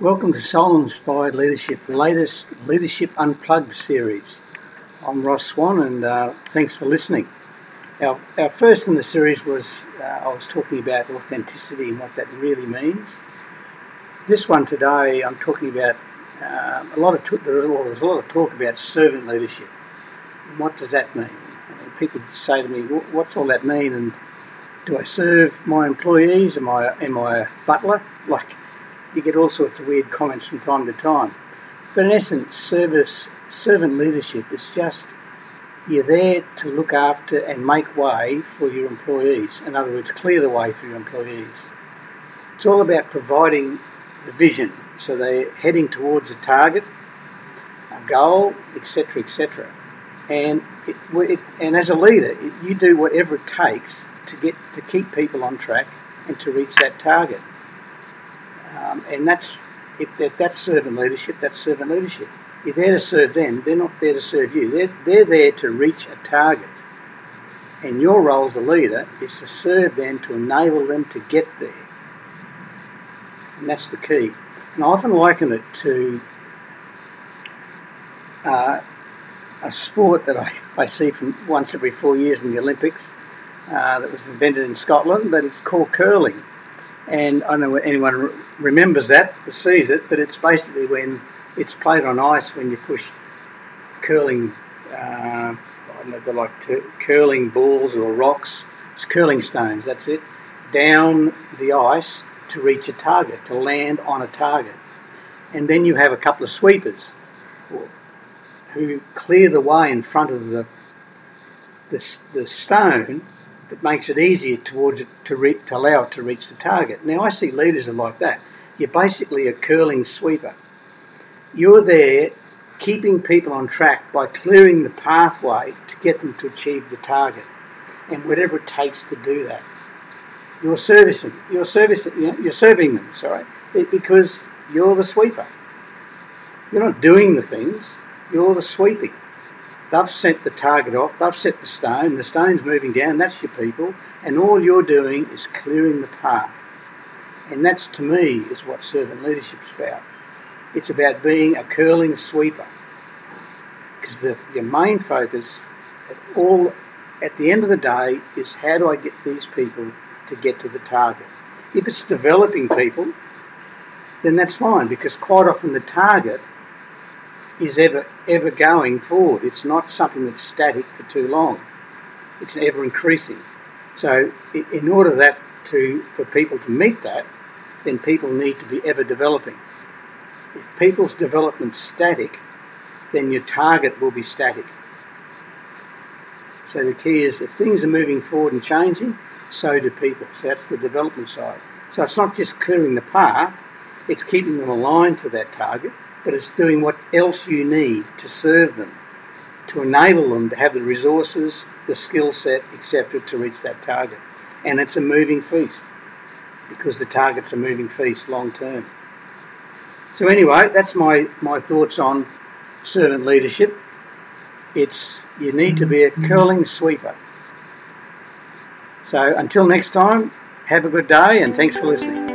Welcome to Soul Inspired Leadership, the latest Leadership Unplugged series. I'm Ross Swan and thanks for listening. Our first in the series was, I was talking about authenticity and what that really means. This one today I'm talking about, there's a lot of talk about servant leadership. What does that mean? People say to me, what's all that mean? And do I serve my employees? Am I a butler? You get all sorts of weird comments from time to time. But in essence, servant leadership is just you're there to look after and make way for your employees. In other words, clear the way for your employees. It's all about providing the vision. So they're heading towards a target, a goal, etc., etc. And and as a leader, you do whatever it takes to keep people on track and to reach that target. And that's servant leadership. That's servant leadership. You're there to serve them. They're not there to serve you. They're there to reach a target. And your role as a leader is to serve them, to enable them to get there. And that's the key. And I often liken it to a sport that I see from once every 4 years in the Olympics that was invented in Scotland, but it's called curling. And I don't know if anyone remembers that or sees it, but it's basically when it's played on ice when you push curling, they're like curling balls or rocks. It's curling stones, that's it, down the ice to reach a target, to land on a target. And then you have a couple of sweepers who clear the way in front of the stone. It makes it easier towards it to allow it to reach the target. Now, I see leaders are like that. You're basically a curling sweeper. You're there keeping people on track by clearing the pathway to get them to achieve the target and whatever it takes to do that. You're serving them, because you're the sweeper. You're not doing the things, you're the sweeping. They've set the target off, they've set the stone's moving down, that's your people, and all you're doing is clearing the path. And that's, to me, is what servant leadership's about. It's about being a curling sweeper. Because your main focus at the end of the day is how do I get these people to get to the target. If it's developing people, then that's fine, because quite often the target is ever going forward. It's not something that's static for too long. It's ever increasing. So in order for people to meet that, then people need to be ever developing. If people's development's static, then your target will be static. So the key is if things are moving forward and changing, so do people. So that's the development side. So it's not just clearing the path, it's keeping them aligned to that target, but it's doing what else you need to serve them, to enable them to have the resources, the skill set, etc., to reach that target. And it's a moving feast, because the target's a moving feast long term. So anyway, that's my thoughts on servant leadership. It's you need to be a curling sweeper. So until next time, have a good day and thanks for listening.